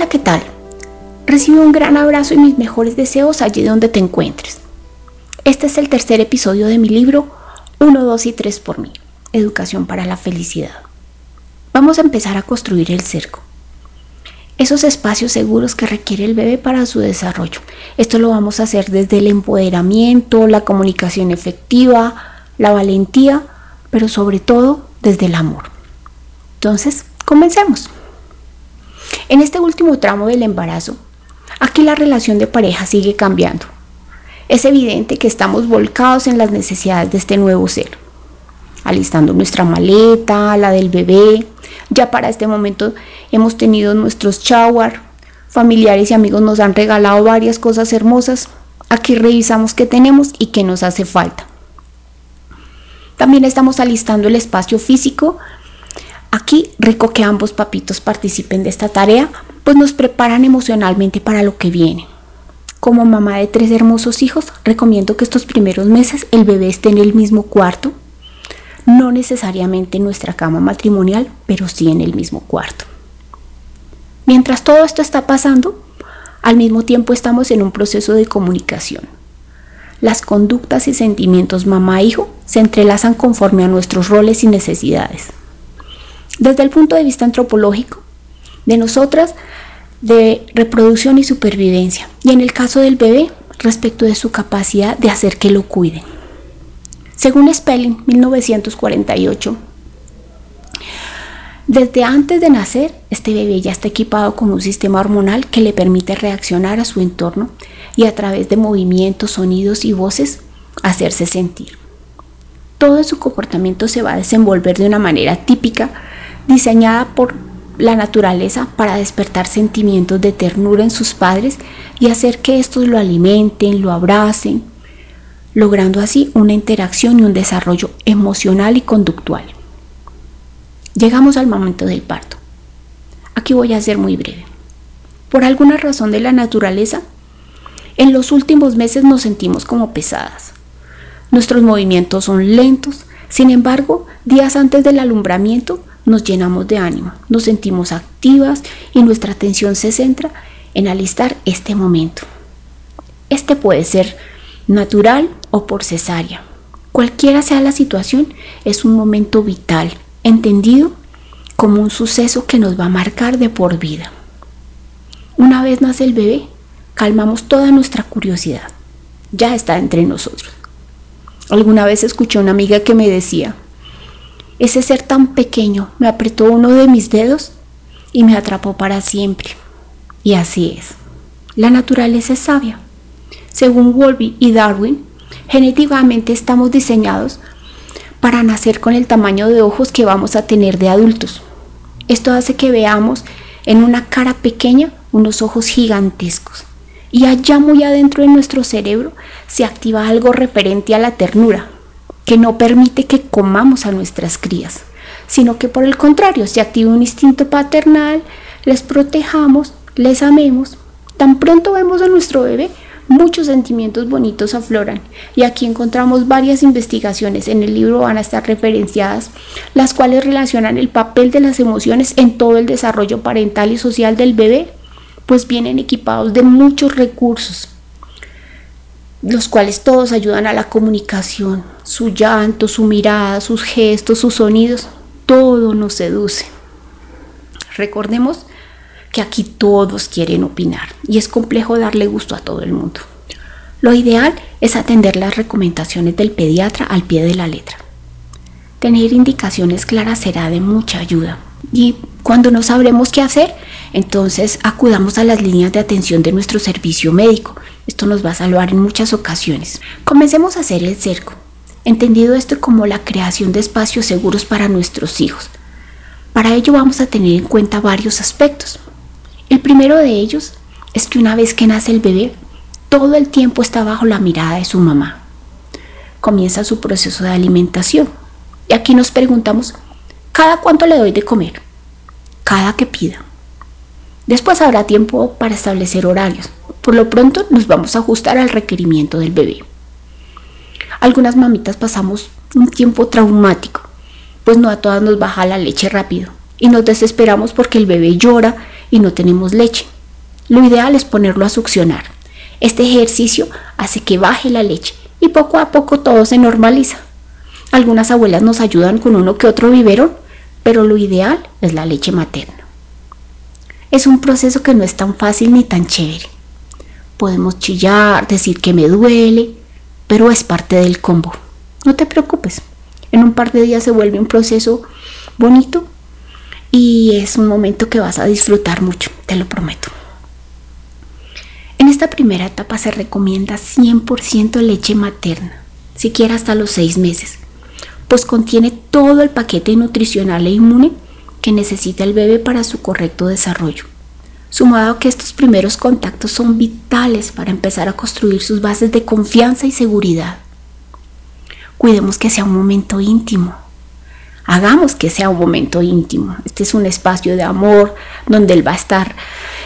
Hola, ¿qué tal? Recibe un gran abrazo y mis mejores deseos allí donde te encuentres. Este es el tercer episodio de mi libro 1, 2 y 3 por mí, Educación para la Felicidad. Vamos a empezar a construir el cerco. Esos espacios seguros que requiere el bebé para su desarrollo. Esto lo vamos a hacer desde el empoderamiento, la comunicación efectiva, la valentía, pero sobre todo desde el amor. Entonces, comencemos. En este último tramo del embarazo, aquí la relación de pareja sigue cambiando. Es evidente que estamos volcados en las necesidades de este nuevo ser. Alistando nuestra maleta, la del bebé. Ya para este momento hemos tenido nuestros shower, familiares y amigos nos han regalado varias cosas hermosas. Aquí revisamos qué tenemos y qué nos hace falta. También estamos alistando el espacio físico. Aquí rico que ambos papitos participen de esta tarea, pues nos preparan emocionalmente para lo que viene. Como mamá de 3 hermosos hijos, recomiendo que estos primeros meses el bebé esté en el mismo cuarto. No necesariamente en nuestra cama matrimonial, pero sí en el mismo cuarto. Mientras todo esto está pasando, al mismo tiempo estamos en un proceso de comunicación. Las conductas y sentimientos mamá e hijo se entrelazan conforme a nuestros roles y necesidades. Desde el punto de vista antropológico, de nosotras, de reproducción y supervivencia, y en el caso del bebé, respecto de su capacidad de hacer que lo cuiden. Según Spelling, 1948, desde antes de nacer, este bebé ya está equipado con un sistema hormonal que le permite reaccionar a su entorno y a través de movimientos, sonidos y voces, hacerse sentir. Todo su comportamiento se va a desenvolver de una manera típica, diseñada por la naturaleza para despertar sentimientos de ternura en sus padres y hacer que estos lo alimenten, lo abracen, logrando así una interacción y un desarrollo emocional y conductual. Llegamos al momento del parto. Aquí voy a ser muy breve. Por alguna razón de la naturaleza, en los últimos meses nos sentimos como pesadas. Nuestros movimientos son lentos, sin embargo, días antes del alumbramiento nos llenamos de ánimo, nos sentimos activas y nuestra atención se centra en alistar este momento. Este puede ser natural o por cesárea. Cualquiera sea la situación, es un momento vital, entendido como un suceso que nos va a marcar de por vida. Una vez nace el bebé, calmamos toda nuestra curiosidad. Ya está entre nosotros. Alguna vez escuché a una amiga que me decía: ese ser tan pequeño me apretó uno de mis dedos y me atrapó para siempre. Y así es. La naturaleza es sabia. Según Wolbe y Darwin, genéticamente estamos diseñados para nacer con el tamaño de ojos que vamos a tener de adultos. Esto hace que veamos en una cara pequeña unos ojos gigantescos. Y allá muy adentro de nuestro cerebro se activa algo referente a la ternura, que no permite que comamos a nuestras crías, sino que por el contrario se activa un instinto paternal, les protejamos, les amemos. Tan pronto vemos a nuestro bebé, muchos sentimientos bonitos afloran, y aquí encontramos varias investigaciones, en el libro van a estar referenciadas, las cuales relacionan el papel de las emociones en todo el desarrollo parental y social del bebé, pues vienen equipados de muchos recursos, los cuales todos ayudan a la comunicación, su llanto, su mirada, sus gestos, sus sonidos, todo nos seduce. Recordemos que aquí todos quieren opinar y es complejo darle gusto a todo el mundo. Lo ideal es atender las recomendaciones del pediatra al pie de la letra. Tener indicaciones claras será de mucha ayuda y cuando no sabremos qué hacer, entonces acudamos a las líneas de atención de nuestro servicio médico. Esto nos va a salvar en muchas ocasiones. Comencemos a hacer el cerco, entendido esto como la creación de espacios seguros para nuestros hijos. Para ello vamos a tener en cuenta varios aspectos. El primero de ellos es que una vez que nace el bebé, todo el tiempo está bajo la mirada de su mamá. Comienza su proceso de alimentación. Y aquí nos preguntamos, ¿cada cuánto le doy de comer? Cada que pida. Después habrá tiempo para establecer horarios. Por lo pronto nos vamos a ajustar al requerimiento del bebé. Algunas mamitas pasamos un tiempo traumático, pues no a todas nos baja la leche rápido. Y nos desesperamos porque el bebé llora y no tenemos leche. Lo ideal es ponerlo a succionar. Este ejercicio hace que baje la leche y poco a poco todo se normaliza. Algunas abuelas nos ayudan con uno que otro biberón, pero lo ideal es la leche materna. Es un proceso que no es tan fácil ni tan chévere. Podemos chillar, decir que me duele, pero es parte del combo. No te preocupes, en un par de días se vuelve un proceso bonito y es un momento que vas a disfrutar mucho, te lo prometo. En esta primera etapa se recomienda 100% leche materna, siquiera hasta los 6 meses, pues contiene todo el paquete nutricional e inmune que necesita el bebé para su correcto desarrollo. Sumado a que estos primeros contactos son vitales para empezar a construir sus bases de confianza y seguridad. Cuidemos que sea un momento íntimo. Hagamos que sea un momento íntimo. Este es un espacio de amor donde él va a estar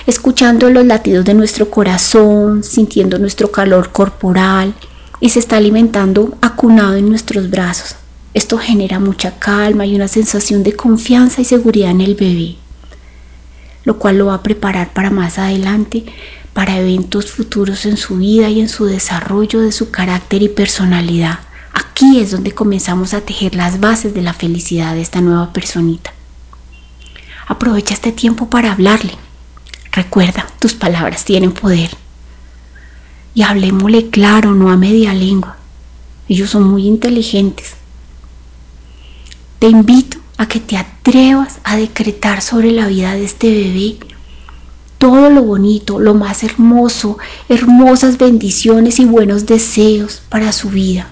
escuchando los latidos de nuestro corazón, sintiendo nuestro calor corporal y se está alimentando acunado en nuestros brazos. Esto genera mucha calma y una sensación de confianza y seguridad en el bebé, lo cual lo va a preparar para más adelante, para eventos futuros en su vida y en su desarrollo de su carácter y personalidad. Aquí es donde comenzamos a tejer las bases de la felicidad de esta nueva personita. Aprovecha este tiempo para hablarle. Recuerda, tus palabras tienen poder. Y hablémosle claro, no a media lengua. Ellos son muy inteligentes. Te invito a que te atrevas a decretar sobre la vida de este bebé todo lo bonito, lo más hermoso, hermosas bendiciones y buenos deseos para su vida.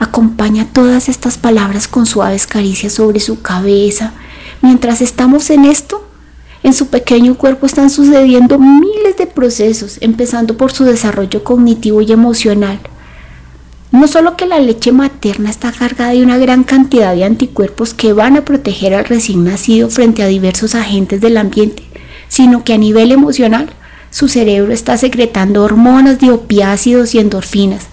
Acompaña todas estas palabras con suaves caricias sobre su cabeza. Mientras estamos en esto, en su pequeño cuerpo están sucediendo miles de procesos, empezando por su desarrollo cognitivo y emocional. No solo que la leche materna está cargada de una gran cantidad de anticuerpos que van a proteger al recién nacido frente a diversos agentes del ambiente, sino que a nivel emocional, su cerebro está secretando hormonas de opiácidos y endorfinas,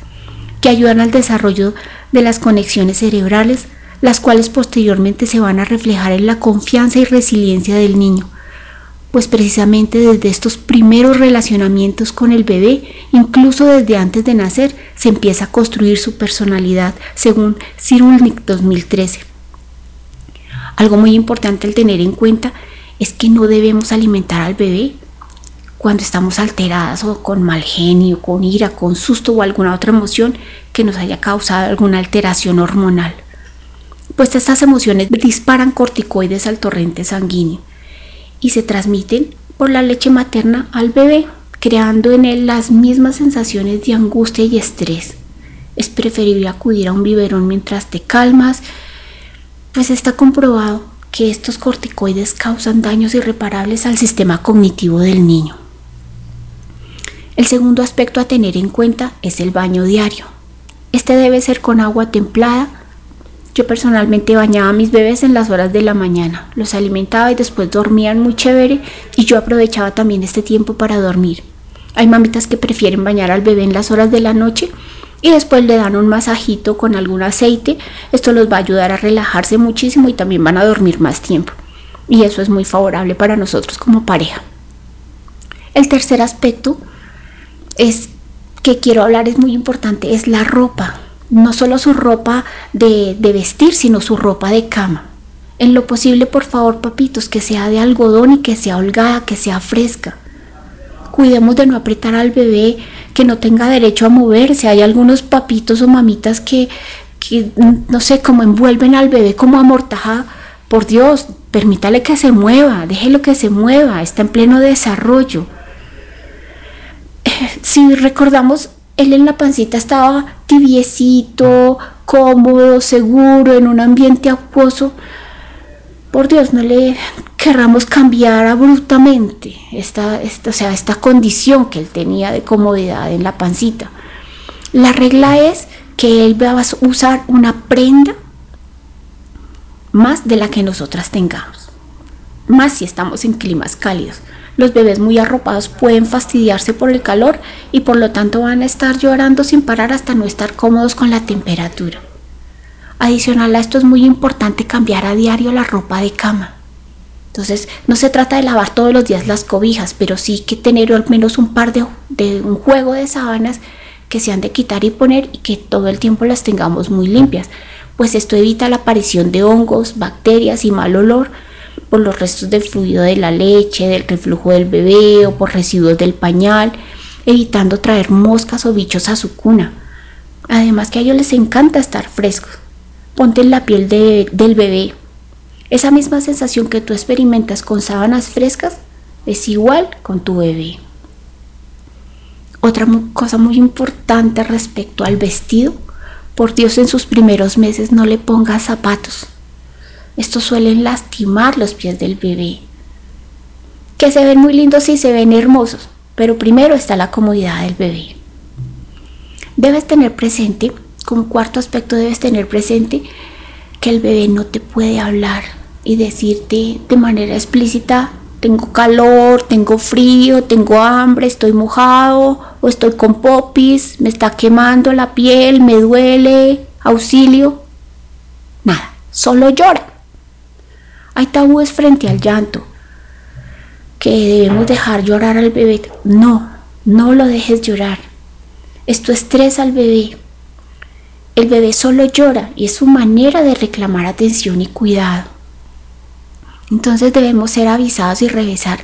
que ayudan al desarrollo de las conexiones cerebrales, las cuales posteriormente se van a reflejar en la confianza y resiliencia del niño, pues precisamente desde estos primeros relacionamientos con el bebé, incluso desde antes de nacer, se empieza a construir su personalidad, según Cirulnik 2013. Algo muy importante al tener en cuenta es que no debemos alimentar al bebé cuando estamos alteradas o con mal genio, con ira, con susto o alguna otra emoción que nos haya causado alguna alteración hormonal. Pues estas emociones disparan corticoides al torrente sanguíneo y se transmiten por la leche materna al bebé, creando en él las mismas sensaciones de angustia y estrés. Es preferible acudir a un biberón mientras te calmas, pues está comprobado que estos corticoides causan daños irreparables al sistema cognitivo del niño. El segundo aspecto a tener en cuenta es el baño diario. Este debe ser con agua templada. Yo personalmente bañaba a mis bebés en las horas de la mañana, los alimentaba y después dormían muy chévere y yo aprovechaba también este tiempo para dormir. Hay mamitas que prefieren bañar al bebé en las horas de la noche y después le dan un masajito con algún aceite. Esto los va a ayudar a relajarse muchísimo y también van a dormir más tiempo. Y eso es muy favorable para nosotros como pareja. El tercer aspecto es que quiero hablar, es muy importante, es la ropa. No solo su ropa de vestir, sino su ropa de cama. En lo posible, por favor, papitos, que sea de algodón y que sea holgada, que sea fresca. Cuidemos de no apretar al bebé, que no tenga derecho a moverse. Hay algunos papitos o mamitas que no sé, como envuelven al bebé como amortaja. Por Dios, permítale que se mueva, déjelo que se mueva, está en pleno desarrollo. Si recordamos, él en la pancita estaba tibiecito, cómodo, seguro, en un ambiente acuoso. Por Dios, no le querramos cambiar abruptamente esta condición que él tenía de comodidad en la pancita. La regla es que él va a usar una prenda más de la que nosotras tengamos, más si estamos en climas cálidos. Los bebés muy arropados pueden fastidiarse por el calor y por lo tanto van a estar llorando sin parar hasta no estar cómodos con la temperatura. Adicional a esto, es muy importante cambiar a diario la ropa de cama. Entonces, no se trata de lavar todos los días las cobijas, pero sí que tener al menos un par de un juego de sábanas que se han de quitar y poner y que todo el tiempo las tengamos muy limpias. Pues esto evita la aparición de hongos, bacterias y mal olor por los restos del fluido de la leche, del reflujo del bebé o por residuos del pañal, evitando traer moscas o bichos a su cuna. Además que a ellos les encanta estar frescos. Ponte en la piel del bebé. Esa misma sensación que tú experimentas con sábanas frescas es igual con tu bebé. Otra cosa muy importante respecto al vestido, por Dios, en sus primeros meses no le pongas zapatos. Estos suelen lastimar los pies del bebé, que se ven muy lindos y se ven hermosos, pero primero está la comodidad del bebé. Debes tener presente, como cuarto aspecto, debes tener presente que el bebé no te puede hablar y decirte de manera explícita: tengo calor, tengo frío, tengo hambre, estoy mojado o estoy con popis, me está quemando la piel, me duele, auxilio. Nada, solo llora. Hay tabúes frente al llanto, que debemos dejar llorar al bebé. No, no lo dejes llorar. Esto estresa al bebé. El bebé solo llora y es su manera de reclamar atención y cuidado. Entonces debemos ser avisados y revisar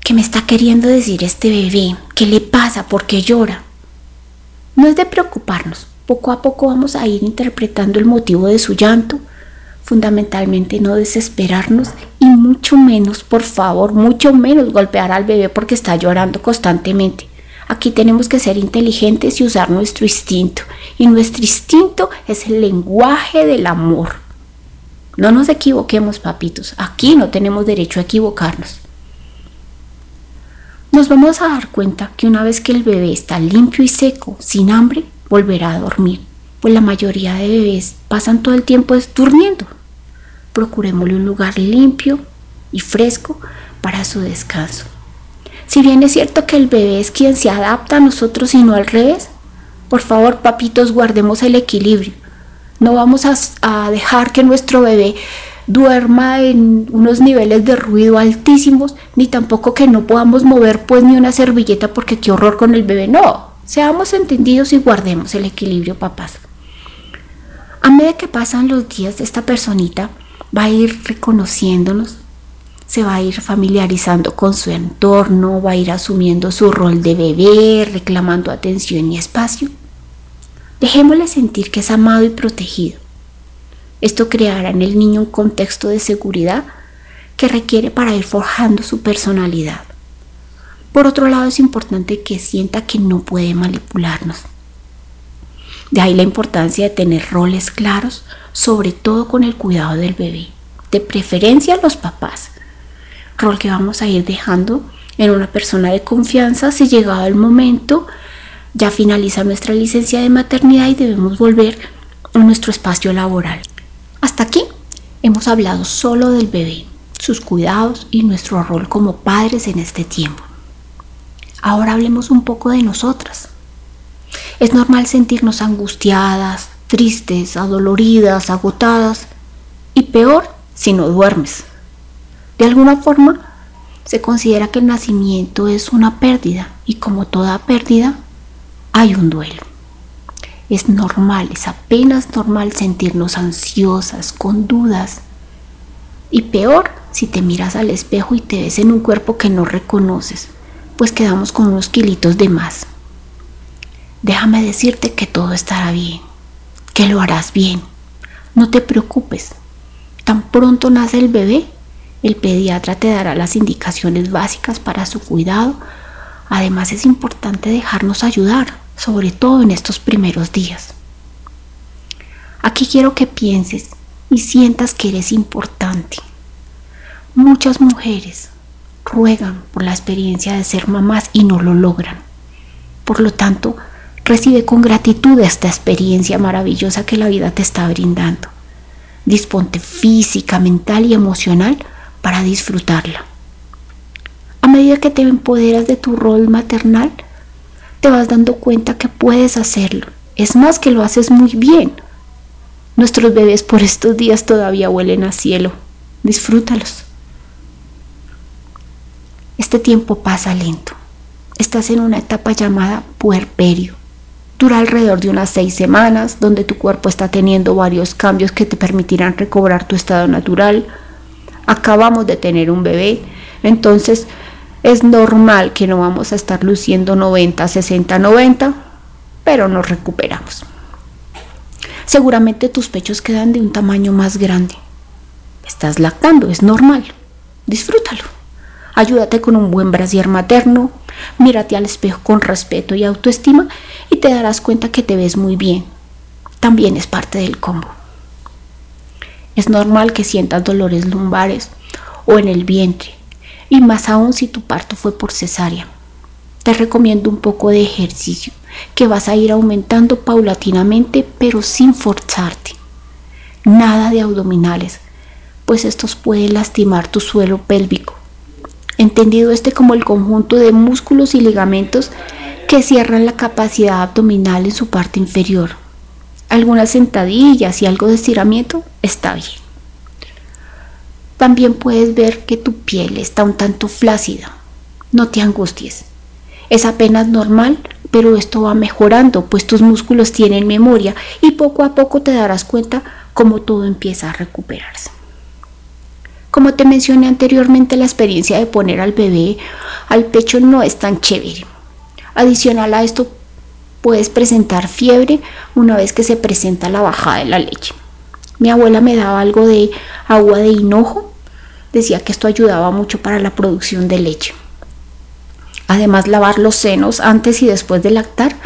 qué me está queriendo decir este bebé, qué le pasa, por qué llora. No es de preocuparnos, poco a poco vamos a ir interpretando el motivo de su llanto, fundamentalmente no desesperarnos y mucho menos, por favor, mucho menos golpear al bebé porque está llorando constantemente. Aquí tenemos que ser inteligentes y usar nuestro instinto, y nuestro instinto es el lenguaje del amor. No nos equivoquemos, papitos, aquí no tenemos derecho a equivocarnos. Nos vamos a dar cuenta que una vez que el bebé está limpio y seco, sin hambre, volverá a dormir, pues la mayoría de bebés pasan todo el tiempo durmiendo. Procurémosle un lugar limpio y fresco para su descanso. Si bien es cierto que el bebé es quien se adapta a nosotros y no al revés, por favor, papitos, guardemos el equilibrio. No vamos a dejar que nuestro bebé duerma en unos niveles de ruido altísimos, ni tampoco que no podamos mover pues ni una servilleta porque qué horror con el bebé. No, seamos entendidos y guardemos el equilibrio, papás. A medida que pasan los días, esta personita va a ir reconociéndonos, se va a ir familiarizando con su entorno, va a ir asumiendo su rol de bebé, reclamando atención y espacio. Dejémosle sentir que es amado y protegido. Esto creará en el niño un contexto de seguridad que requiere para ir forjando su personalidad. Por otro lado, es importante que sienta que no puede manipularnos. De ahí la importancia de tener roles claros, sobre todo con el cuidado del bebé, de preferencia los papás, rol que vamos a ir dejando en una persona de confianza si llegado el momento. Ya finaliza nuestra licencia de maternidad y debemos volver a nuestro espacio laboral. Hasta aquí hemos hablado solo del bebé, sus cuidados y nuestro rol como padres en este tiempo. Ahora hablemos un poco de nosotras. Es normal sentirnos angustiadas, tristes, adoloridas, agotadas y peor si no duermes. De alguna forma se considera que el nacimiento es una pérdida y como toda pérdida, hay un duelo. Es normal, es apenas normal sentirnos ansiosas, con dudas. Y peor si te miras al espejo y te ves en un cuerpo que no reconoces, pues quedamos con unos kilitos de más. Déjame decirte que todo estará bien, que lo harás bien. No te preocupes. Tan pronto nace el bebé, el pediatra te dará las indicaciones básicas para su cuidado. Además, es importante dejarnos ayudar, sobre todo en estos primeros días. Aquí quiero que pienses y sientas que eres importante. Muchas mujeres ruegan por la experiencia de ser mamás y no lo logran. Por lo tanto, recibe con gratitud esta experiencia maravillosa que la vida te está brindando. Disponte física, mental y emocional para disfrutarla. A medida que te empoderas de tu rol maternal, te vas dando cuenta que puedes hacerlo. Es más, que lo haces muy bien. Nuestros bebés por estos días todavía huelen a cielo. Disfrútalos. Este tiempo pasa lento. Estás en una etapa llamada puerperio. Dura alrededor de unas 6 semanas, donde tu cuerpo está teniendo varios cambios que te permitirán recobrar tu estado natural. Acabamos de tener un bebé, entonces es normal que no vamos a estar luciendo 90, 60, 90, pero nos recuperamos. Seguramente tus pechos quedan de un tamaño más grande. Estás lactando, es normal. Disfrútalo. Ayúdate con un buen brasier materno, mírate al espejo con respeto y autoestima y te darás cuenta que te ves muy bien. También es parte del combo. Es normal que sientas dolores lumbares o en el vientre, y más aún si tu parto fue por cesárea. Te recomiendo un poco de ejercicio que vas a ir aumentando paulatinamente, pero sin forzarte. Nada de abdominales, pues estos pueden lastimar tu suelo pélvico, entendido este como el conjunto de músculos y ligamentos que cierran la capacidad abdominal en su parte inferior. Algunas sentadillas y algo de estiramiento está bien. También puedes ver que tu piel está un tanto flácida. No te angusties, es apenas normal, pero esto va mejorando, pues tus músculos tienen memoria y poco a poco te darás cuenta cómo todo empieza a recuperarse. Como te mencioné anteriormente, la experiencia de poner al bebé al pecho no es tan chévere. Adicional a esto, puedes presentar fiebre una vez que se presenta la bajada de la leche. Mi abuela me daba algo de agua de hinojo, decía que esto ayudaba mucho para la producción de leche. Además, lavar los senos antes y después de lactar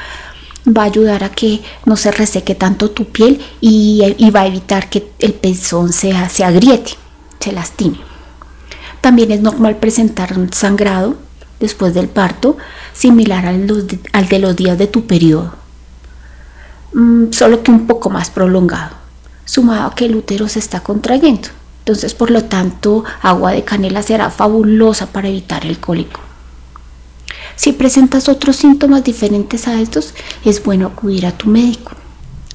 va a ayudar a que no se reseque tanto tu piel y va a evitar que el pezón se agriete, se lastime. También es normal presentar un sangrado después del parto, similar al de los días de tu periodo, solo que un poco más prolongado, sumado a que el útero se está contrayendo. Entonces, por lo tanto, agua de canela será fabulosa para evitar el cólico. Si presentas otros síntomas diferentes a estos, es bueno acudir a tu médico.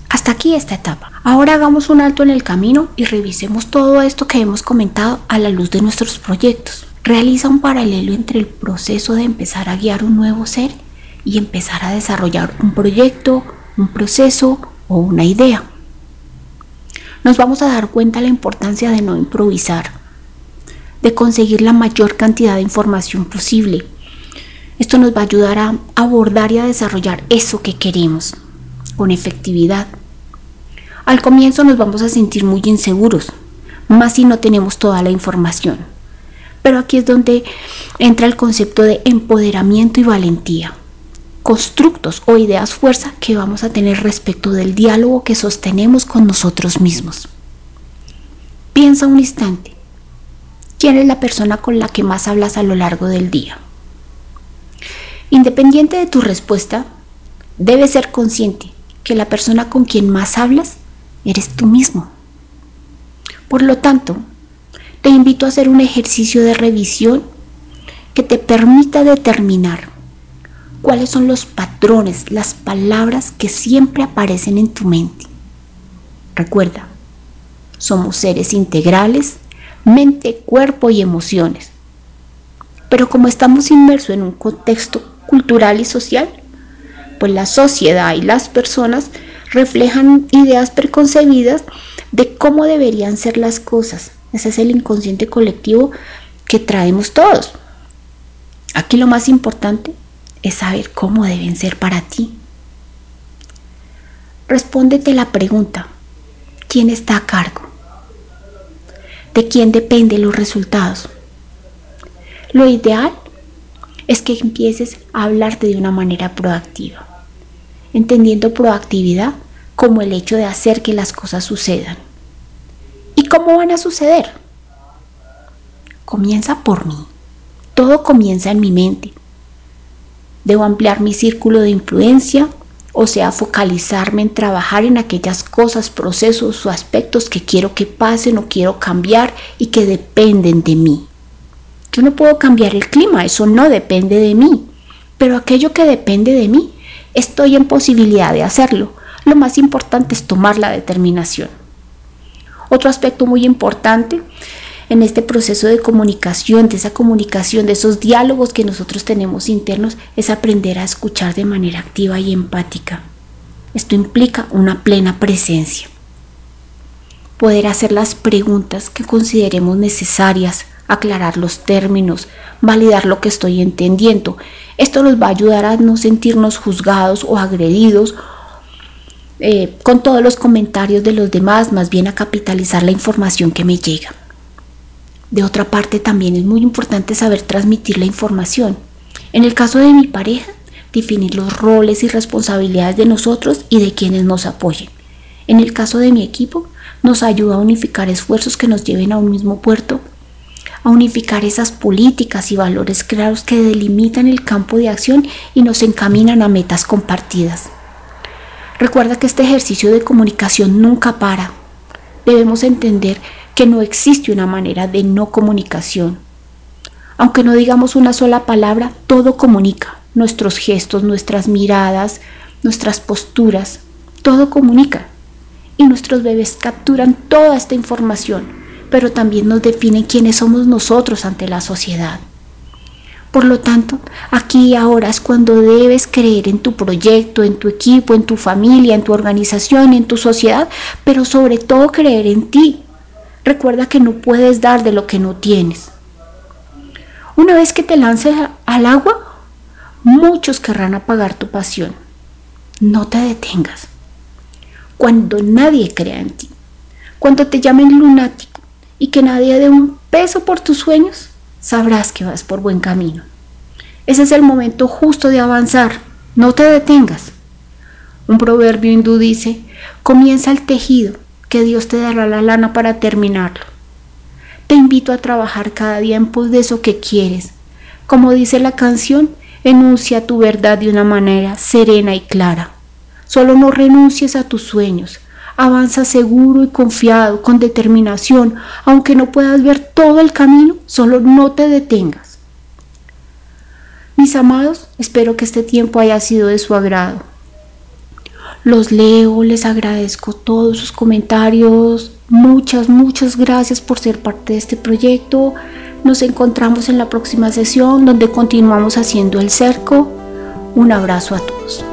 Hasta aquí esta etapa. Ahora hagamos un alto en el camino y revisemos todo esto que hemos comentado a la luz de nuestros proyectos. Realiza un paralelo entre el proceso de empezar a guiar un nuevo ser y empezar a desarrollar un proyecto, un proceso o una idea. Nos vamos a dar cuenta de la importancia de no improvisar, de conseguir la mayor cantidad de información posible. Esto nos va a ayudar a abordar y a desarrollar eso que queremos con efectividad. Al comienzo nos vamos a sentir muy inseguros, más si no tenemos toda la información. Pero aquí es donde entra el concepto de empoderamiento y valentía, constructos o ideas fuerza que vamos a tener respecto del diálogo que sostenemos con nosotros mismos. Piensa un instante, ¿quién es la persona con la que más hablas a lo largo del día? Independiente de tu respuesta, debes ser consciente que la persona con quien más hablas eres tú mismo. Por lo tanto, te invito a hacer un ejercicio de revisión que te permita determinar cuáles son los patrones, las palabras que siempre aparecen en tu mente. Recuerda, somos seres integrales, mente, cuerpo y emociones. Pero como estamos inmersos en un contexto cultural y social, pues la sociedad y las personas reflejan ideas preconcebidas de cómo deberían ser las cosas. Ese es el inconsciente colectivo que traemos todos. Aquí lo más importante es saber cómo deben ser para ti. Respóndete la pregunta: ¿quién está a cargo? ¿De quién dependen los resultados? Lo ideal es que empieces a hablarte de una manera proactiva, entendiendo proactividad como el hecho de hacer que las cosas sucedan. ¿Y cómo van a suceder? Comienza por mí. Todo comienza en mi mente. Debo ampliar mi círculo de influencia, o sea, focalizarme en trabajar en aquellas cosas, procesos o aspectos que quiero que pasen o quiero cambiar y que dependen de mí. Yo no puedo cambiar el clima, eso no depende de mí, pero aquello que depende de mí, estoy en posibilidad de hacerlo. Lo más importante es tomar la determinación. Otro aspecto muy importante en este proceso de comunicación, de esa comunicación, de esos diálogos que nosotros tenemos internos, es aprender a escuchar de manera activa y empática. Esto implica una plena presencia. Poder hacer las preguntas que consideremos necesarias, aclarar los términos, validar lo que estoy entendiendo. Esto nos va a ayudar a no sentirnos juzgados o agredidos con todos los comentarios de los demás, más bien a capitalizar la información que me llega. De otra parte, también es muy importante saber transmitir la información. En el caso de mi pareja, definir los roles y responsabilidades de nosotros y de quienes nos apoyen. En el caso de mi equipo, nos ayuda a unificar esfuerzos que nos lleven a un mismo puerto, a unificar esas políticas y valores claros que delimitan el campo de acción y nos encaminan a metas compartidas. Recuerda que este ejercicio de comunicación nunca para. Debemos entender que no existe una manera de no comunicación. Aunque no digamos una sola palabra, todo comunica. Nuestros gestos, nuestras miradas, nuestras posturas, todo comunica. Y nuestros bebés capturan toda esta información, pero también nos definen quiénes somos nosotros ante la sociedad. Por lo tanto, aquí y ahora es cuando debes creer en tu proyecto, en tu equipo, en tu familia, en tu organización, en tu sociedad, pero sobre todo creer en ti. Recuerda que no puedes dar de lo que no tienes. Una vez que te lances al agua, muchos querrán apagar tu pasión. No te detengas. Cuando nadie crea en ti, cuando te llamen lunático, y que nadie dé un peso por tus sueños, sabrás que vas por buen camino. Ese es el momento justo de avanzar, no te detengas. Un proverbio hindú dice, comienza el tejido, que Dios te dará la lana para terminarlo. Te invito a trabajar cada día en pos de eso que quieres. Como dice la canción, enuncia tu verdad de una manera serena y clara. Solo no renuncies a tus sueños. Avanza seguro y confiado, con determinación, aunque no puedas ver todo el camino, solo no te detengas. Mis amados, espero que este tiempo haya sido de su agrado. Los leo, les agradezco todos sus comentarios. Muchas gracias por ser parte de este proyecto. Nos encontramos en la próxima sesión donde continuamos haciendo el cerco. Un abrazo a todos.